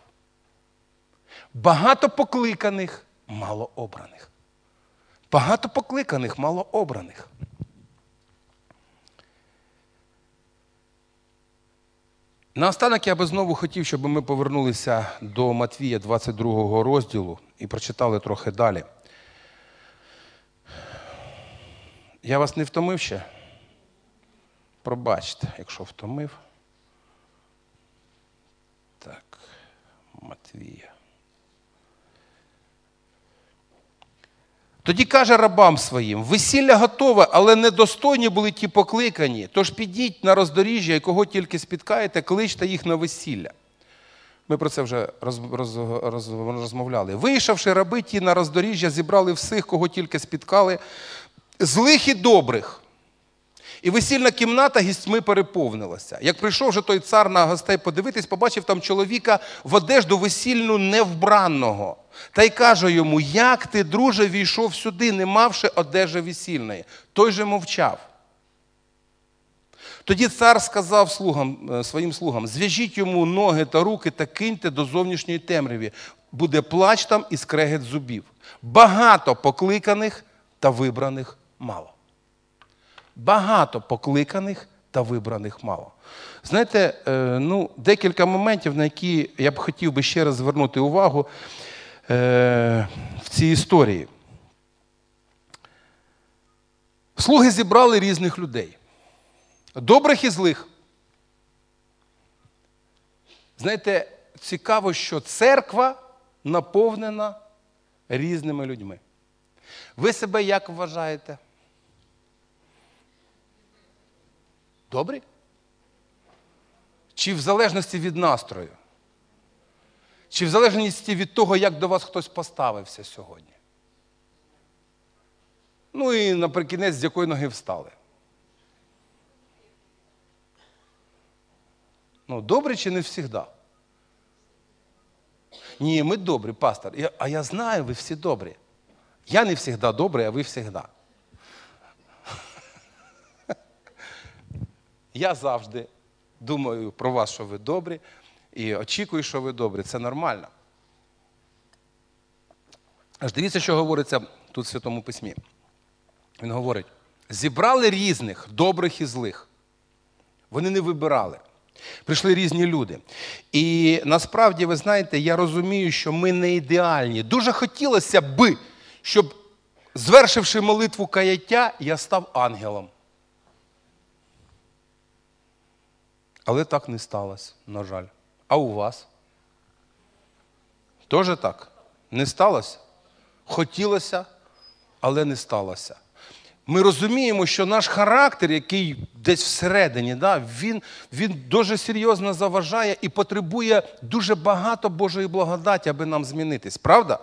Багато покликаних, мало обраних. Багато покликаних, мало обраних. Наостанок я би знову хотів, щоб ми повернулися до Матвія 22 розділу і прочитали трохи далі. Я вас не втомив ще? Пробачте, якщо втомив. Так, Матвія. Тоді каже рабам своїм: весілля готове, але недостойні були ті покликані, тож підіть на роздоріжжя і кого тільки спіткаєте, кличте їх на весілля. Ми про це вже розмовляли. Вийшовши, раби ті на роздоріжжя, зібрали всіх, кого тільки спіткали, злих і добрих. І весільна кімната гістьми переповнилася. Як прийшов же той цар на гостей подивитись, побачив там чоловіка в одежду весільну невбранного. Та й каже йому: як ти, друже, війшов сюди, не мавши одежі весільної? Той же мовчав. Тоді цар сказав своїм слугам: зв'яжіть йому ноги та руки та киньте до зовнішньої темряві. Буде плач там і скрегіт зубів. Багато покликаних та вибраних мало. Багато покликаних та вибраних мало. Знаєте, декілька моментів, на які я б хотів би ще раз звернути увагу в цій історії. Слуги зібрали різних людей. Добрих і злих. Знаєте, цікаво, що церква наповнена різними людьми. Ви себе як вважаєте? Добрі? Чи в залежності від настрою? Чи в залежності від того, як до вас хтось поставився сьогодні? І наприкінець, з якої ноги встали? Ну, добрый чи не всегда? Не, мы добрые, пастор. Я знаю, вы все добрые. Я не всегда добрый, а вы всегда. Я завжди думаю про вас, що ви добрі, і очікую, що ви добрі. Це нормально. Аж дивіться, що говориться тут в Святому Письмі. Він говорить, зібрали різних, добрих і злих. Вони не вибирали. Прийшли різні люди. І насправді, ви знаєте, я розумію, що ми не ідеальні. Дуже хотілося би, щоб, звершивши молитву каяття, я став ангелом. Але так не сталося, на жаль. А у вас? Тоже так? Не сталося? Хотілося, але не сталося. Ми розуміємо, що наш характер, який десь всередині, да, він дуже серйозно заважає і потребує дуже багато Божої благодаті, аби нам змінитись. Правда?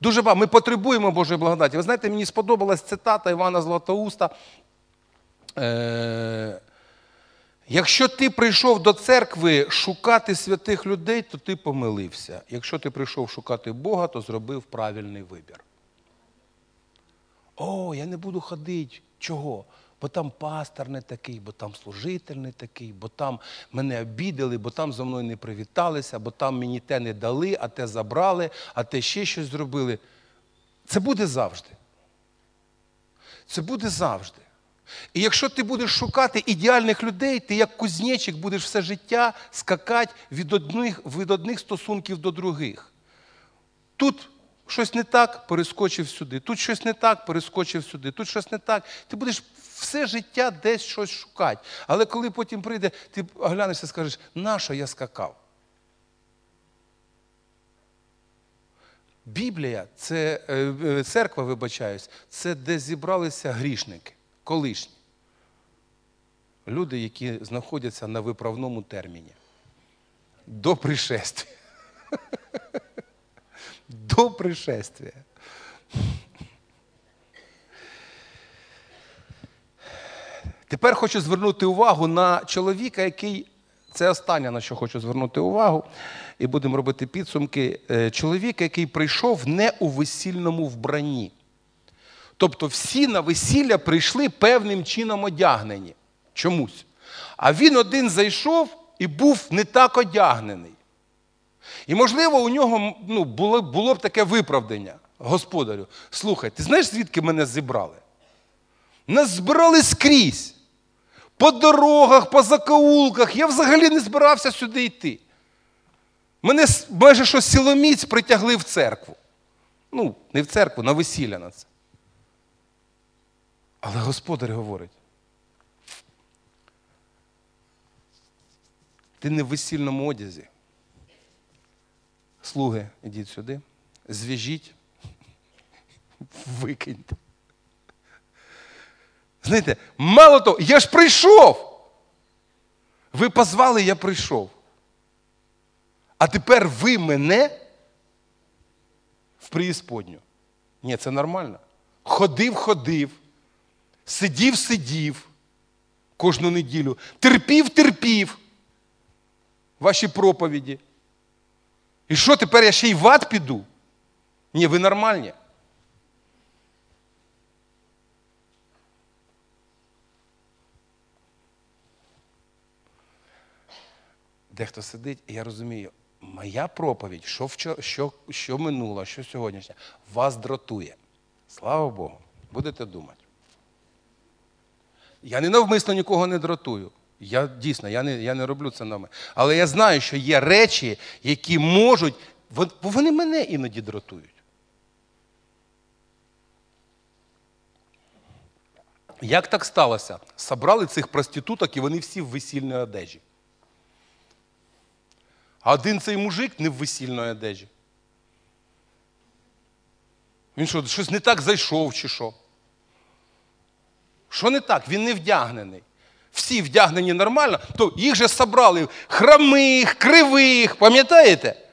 Дуже багато. Ми потребуємо Божої благодаті. Ви знаєте, мені сподобалась цитата Івана Златоуста. Якщо ти прийшов до церкви шукати святих людей, то ти помилився. Якщо ти прийшов шукати Бога, то зробив правильний вибір. О, я не буду ходити. Чого? Бо там пастор не такий, бо там служитель не такий, бо там мене обідали, бо там зо мною не привіталися, бо там мені те не дали, а те забрали, а те ще щось зробили. Це буде завжди. Це буде завжди. І якщо ти будеш шукати ідеальних людей, ти як кузнечик будеш все життя скакати від одних стосунків до других. Тут щось не так, перескочив сюди, тут щось не так, перескочив сюди, тут щось не так. Ти будеш все життя десь щось шукати. Але коли потім прийде, ти оглянешся і скажеш, нащо я скакав? Біблія, це церква, вибачаюсь, це де зібралися грішники. Колишні. Люди, які знаходяться на виправному терміні. До пришестя. До пришестя. Тепер хочу звернути увагу на чоловіка, який... Це останнє, на що хочу звернути увагу. І будемо робити підсумки. Чоловіка, який прийшов не у весільному вбранні. Тобто всі на весілля прийшли певним чином одягнені. Чомусь. А він один зайшов і був не так одягнений. І, можливо, у нього було б таке виправдання господарю. Слухай, ти знаєш, звідки мене зібрали? Нас збирали скрізь. По дорогах, по закоулках. Я взагалі не збирався сюди йти. Мене майже що силоміць притягли в церкву. Не в церкву, на весілля на це. Але Господар говорить, ти не в весільному одязі. Слуги, ідіть сюди, зв'яжіть, викиньте. Знаєте, мало того, я ж прийшов. Ви позвали, я прийшов. А тепер ви мене в преісподню. Ні, це нормально. Ходив. Сидів кожну неділю, терпів ваші проповіді. І що, тепер я ще й в ад піду? Ні, ви нормальні. Дехто сидить, і я розумію, моя проповідь, що минула, що сьогоднішня, вас дратує. Слава Богу, будете думати. Я не навмисно нікого не дратую. Я не роблю це нами. Але я знаю, що є речі, які можуть... Вони мене іноді дратують. Як так сталося? Собрали цих проституток, і вони всі в весільній одежі. А один цей мужик не в весільній одежі. Він що, щось не так зайшов, чи що? Що не так? Він не вдягнений. Всі вдягнені нормально, то їх же собрали хромих, кривих, пам'ятаєте?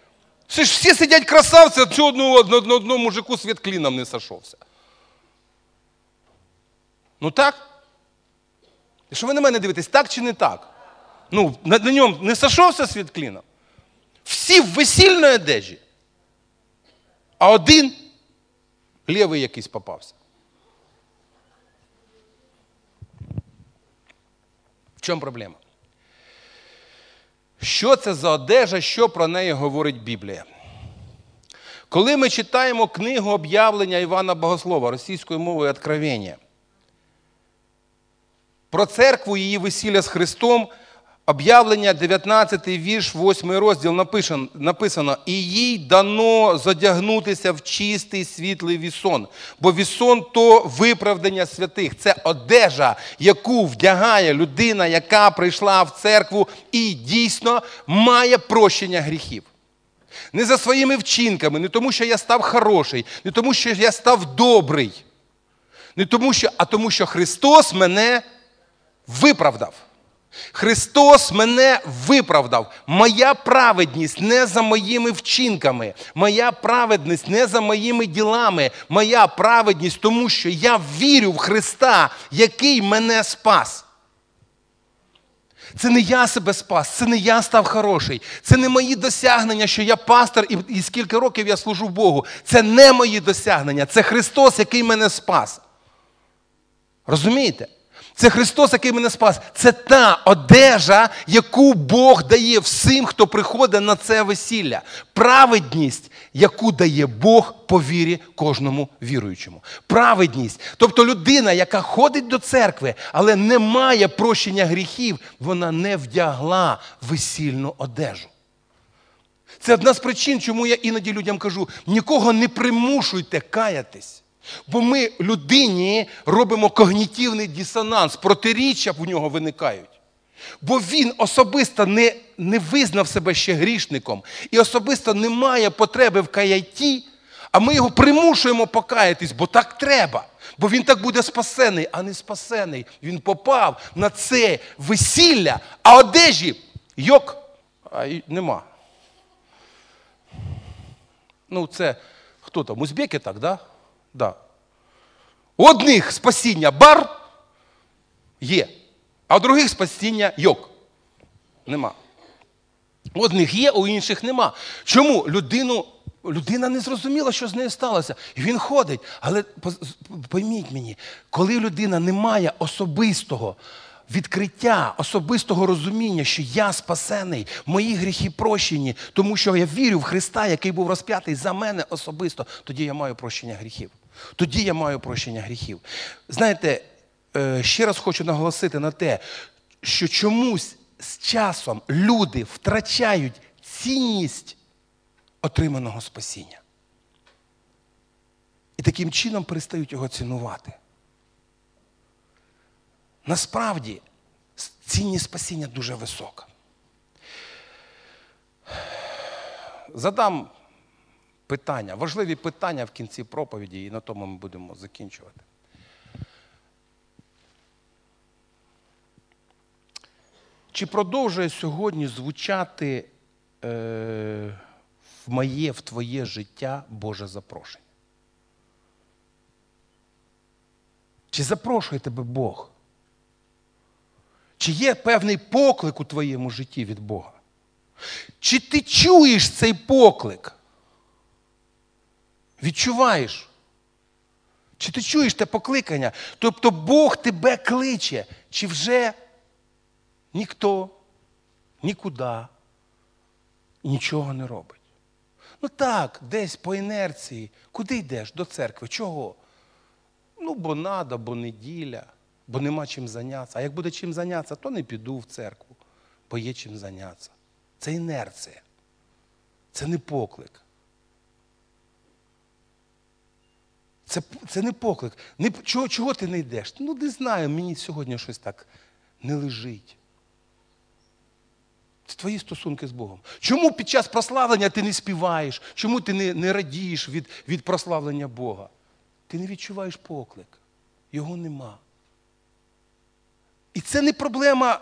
Всі сидять красавці, а одного мужику світ кліном не сошовся. Так? І що ви на мене дивитесь, так чи не так? Ну, на ньому не сошовся світ кліном. Всі в весільної одежі. А один левий якийсь попався. В чому проблема? Що це за одежа, що про неї говорить Біблія? Коли ми читаємо книгу «Об'явлення Івана Богослова» російською мовою «Откровення», про церкву, її весілля з Христом, Об'явлення, 19 вірш, 8 розділ, написано: «І їй дано задягнутися в чистий світлий вісон, бо вісон – то виправдання святих». Це одежа, яку вдягає людина, яка прийшла в церкву і дійсно має прощення гріхів. Не за своїми вчинками, не тому, що я став хороший, не тому, що я став добрий, а тому, що Христос мене виправдав. Христос мене виправдав. Моя праведність не за моїми вчинками. Моя праведність не за моїми ділами. Моя праведність тому, що я вірю в Христа, який мене спас. Це не я себе спас, це не я став хороший. Це не мої досягнення, що я пастор і скільки років я служу Богу. Це не мої досягнення, це Христос, який мене спас. Розумієте? Це Христос, який мене спас. Це та одежа, яку Бог дає всім, хто приходить на це весілля. Праведність, яку дає Бог по вірі кожному віруючому. Праведність. Тобто людина, яка ходить до церкви, але не має прощення гріхів, вона не вдягла весільну одежу. Це одна з причин, чому я іноді людям кажу: нікого не примушуйте каятись. Бо ми людині робимо когнітивний дисонанс, протиріччя в нього виникають. Бо він особисто не визнав себе ще грішником і особисто не має потреби в каятті, а ми його примушуємо покаятись, бо так треба. Бо він так буде спасений, а не спасений. Він попав на це весілля, а одежі нема. Ну це хто там, узбеки так, да? Да. У одних спасіння бар є, а у других спасіння йок. Нема. У одних є, у інших нема. Чому? Людина не зрозуміла, що з нею сталося. І він ходить. Але пойміть мені, коли людина не має особистого відкриття, особистого розуміння, що я спасений, мої гріхи прощені, тому що я вірю в Христа, який був розп'ятий за мене особисто, тоді я маю прощення гріхів. Знаєте, ще раз хочу наголосити на те, що чомусь з часом люди втрачають цінність отриманого спасіння. І таким чином перестають його цінувати. Насправді, цінність спасіння дуже висока. Задам питання, важливі питання в кінці проповіді, і на тому ми будемо закінчувати. Чи продовжує сьогодні звучати в твоє життя Боже запрошення? Чи запрошує тебе Бог? Чи є певний поклик у твоєму житті від Бога? Чи ти чуєш цей поклик? Відчуваєш? Чи ти чуєш те покликання? Тобто Бог тебе кличе. Чи вже ніхто, нікуди, нічого не робить? Ну так, десь по інерції. Куди йдеш? До церкви. Чого? Ну, бо надо, бо неділя. Бо нема чим зайнятися. А як буде чим зайнятися, то не піду в церкву, бо є чим зайнятися. Це інерція. Це не поклик. Це не поклик. Чого ти не йдеш? Ну, не знаю, мені сьогодні щось так не лежить. Це твої стосунки з Богом. Чому під час прославлення ти не співаєш? Чому ти не радієш від прославлення Бога? Ти не відчуваєш поклик. Його нема. І це не проблема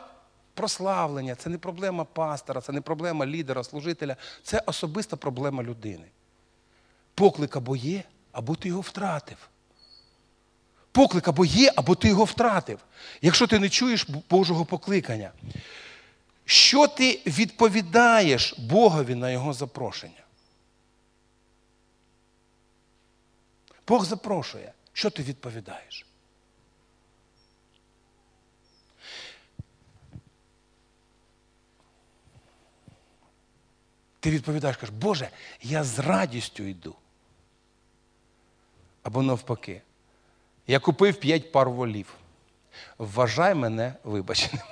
прославлення, це не проблема пастора, це не проблема лідера, служителя. Це особиста проблема людини. Поклик або є, або ти його втратив. Якщо ти не чуєш Божого покликання. що ти відповідаєш Богові на Його запрошення? Бог запрошує. Що ти відповідаєш? Ти відповідаєш, кажеш, Боже, я з радістю йду. Або навпаки. Я купив 5 пар волів. Вважай мене вибаченим.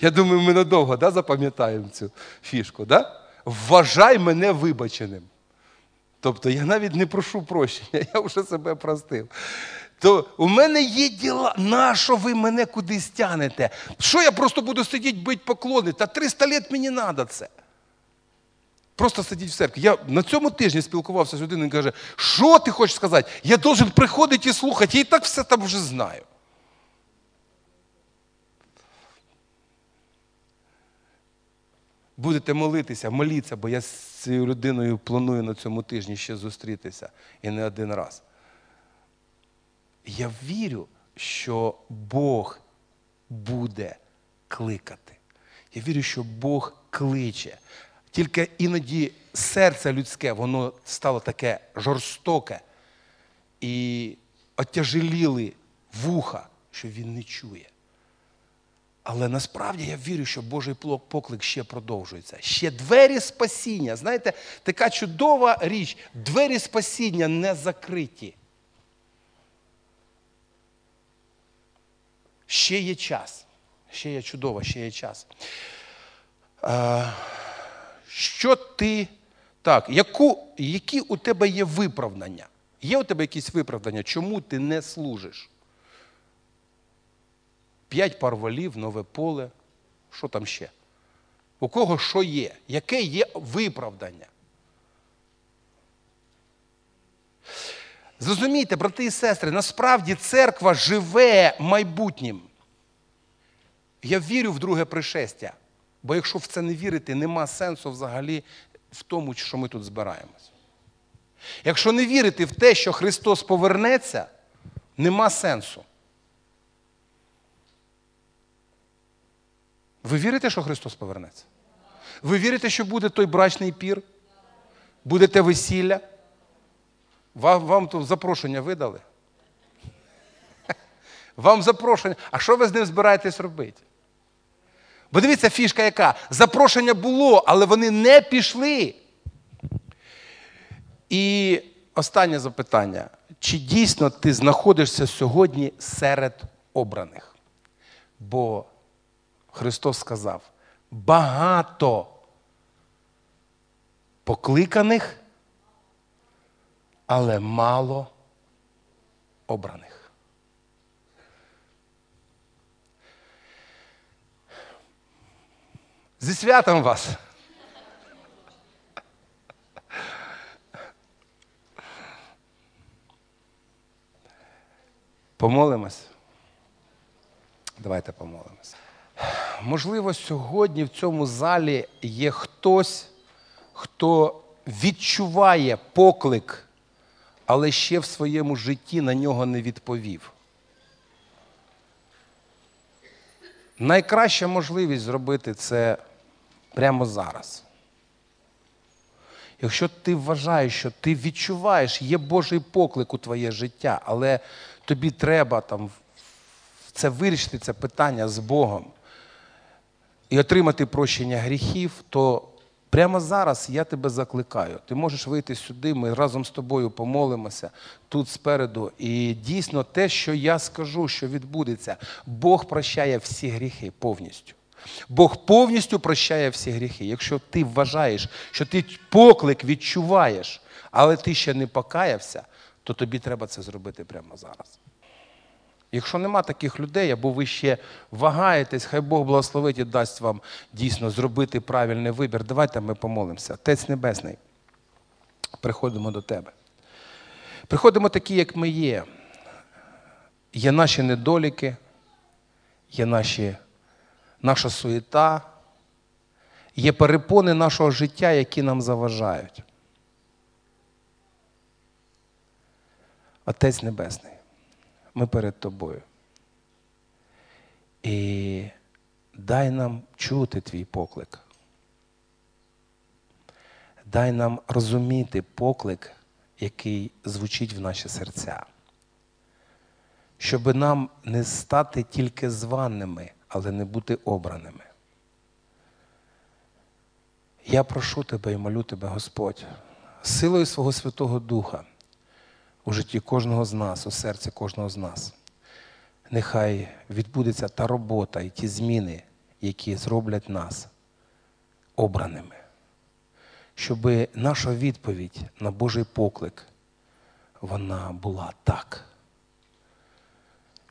Я думаю, ми надовго, да, запам'ятаємо цю фішку, да? Вважай мене вибаченим. Тобто я навіть не прошу прощення, я вже себе простив. То у мене є діла, нащо ви мене кудись тянете? Що я просто буду сидіти, бити поклони? Та 300 літ мені треба це. Просто сидіть в церкві. Я на цьому тижні спілкувався з людиною і каже, що ти хочеш сказати? Я должен приходити і слухати, я і так все там вже знаю. Будете молитися, моліться, бо я з цією людиною планую на цьому тижні ще зустрітися. І не один раз. Я вірю, що Бог буде кликати. Я вірю, що Бог кличе. Тільки іноді серце людське, воно стало таке жорстоке і отяжеліли вуха, що він не чує. Але насправді я вірю, що Божий поклик ще продовжується. Ще двері спасіння. Знаєте, така чудова річ. Двері спасіння не закриті. Ще є час. Ще є чудово, ще є час. Що ти... Так, які у тебе є виправдання? Є у тебе якісь виправдання? Чому ти не служиш? 5 пар волів, нове поле. Що там ще? У кого що є? Яке є виправдання? Зрозумійте, брати і сестри, насправді церква живе майбутнім. Я вірю в друге пришестя. Бо якщо в це не вірити, нема сенсу взагалі в тому, що ми тут збираємось. Якщо не вірити в те, що Христос повернеться, нема сенсу. Ви вірите, що Христос повернеться? Ви вірите, що буде той брачний пір? Буде те весілля? Вам тут запрошення видали? Вам запрошення. А що ви з ним збираєтесь робити? Бо дивіться, фішка яка. Запрошення було, але вони не пішли. І останнє запитання. Чи дійсно ти знаходишся сьогодні серед обраних? Бо Христос сказав, багато покликаних, але мало обраних. Зі святом вас! Помолимось? Давайте помолимось. Можливо, сьогодні в цьому залі є хтось, хто відчуває поклик, але ще в своєму житті на нього не відповів. Найкраща можливість зробити це прямо зараз. Якщо ти вважаєш, що ти відчуваєш, є Божий поклик у твоє життя, але тобі треба там, це вирішити, це питання з Богом, і отримати прощення гріхів, то прямо зараз я тебе закликаю. Ти можеш вийти сюди, ми разом з тобою помолимося тут спереду. І дійсно те, що я скажу, що відбудеться, Бог прощає всі гріхи повністю. Бог повністю прощає всі гріхи. Якщо ти вважаєш, що ти поклик відчуваєш, але ти ще не покаявся, то тобі треба це зробити прямо зараз. Якщо нема таких людей, або ви ще вагаєтесь, хай Бог благословить і дасть вам дійсно зробити правильний вибір. Давайте ми помолимося. Отець Небесний, приходимо до Тебе. Приходимо такі, як ми є. Є наші недоліки, є наша суєта, є перепони нашого життя, які нам заважають. Отець Небесний, ми перед Тобою. І дай нам чути твій поклик. Дай нам розуміти поклик, який звучить в наші серця. Щоб нам не стати тільки званими, але не бути обраними. Я прошу тебе і молю тебе, Господь, силою свого Святого Духа у житті кожного з нас, у серці кожного з нас. Нехай відбудеться та робота і ті зміни, які зроблять нас обраними. Щоб наша відповідь на Божий поклик, вона була так.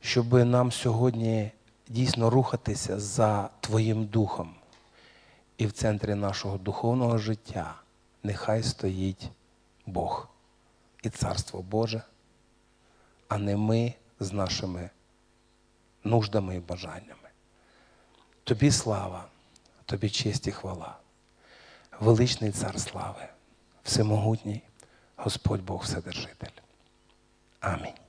Щоб нам сьогодні дійсно рухатися за Твоїм Духом. І в центрі нашого духовного життя нехай стоїть Бог і Царство Боже, а не ми з нашими нуждами і бажаннями. Тобі слава, Тобі честь і хвала. Величний Цар слави, всемогутній Господь Бог Вседержитель. Амінь.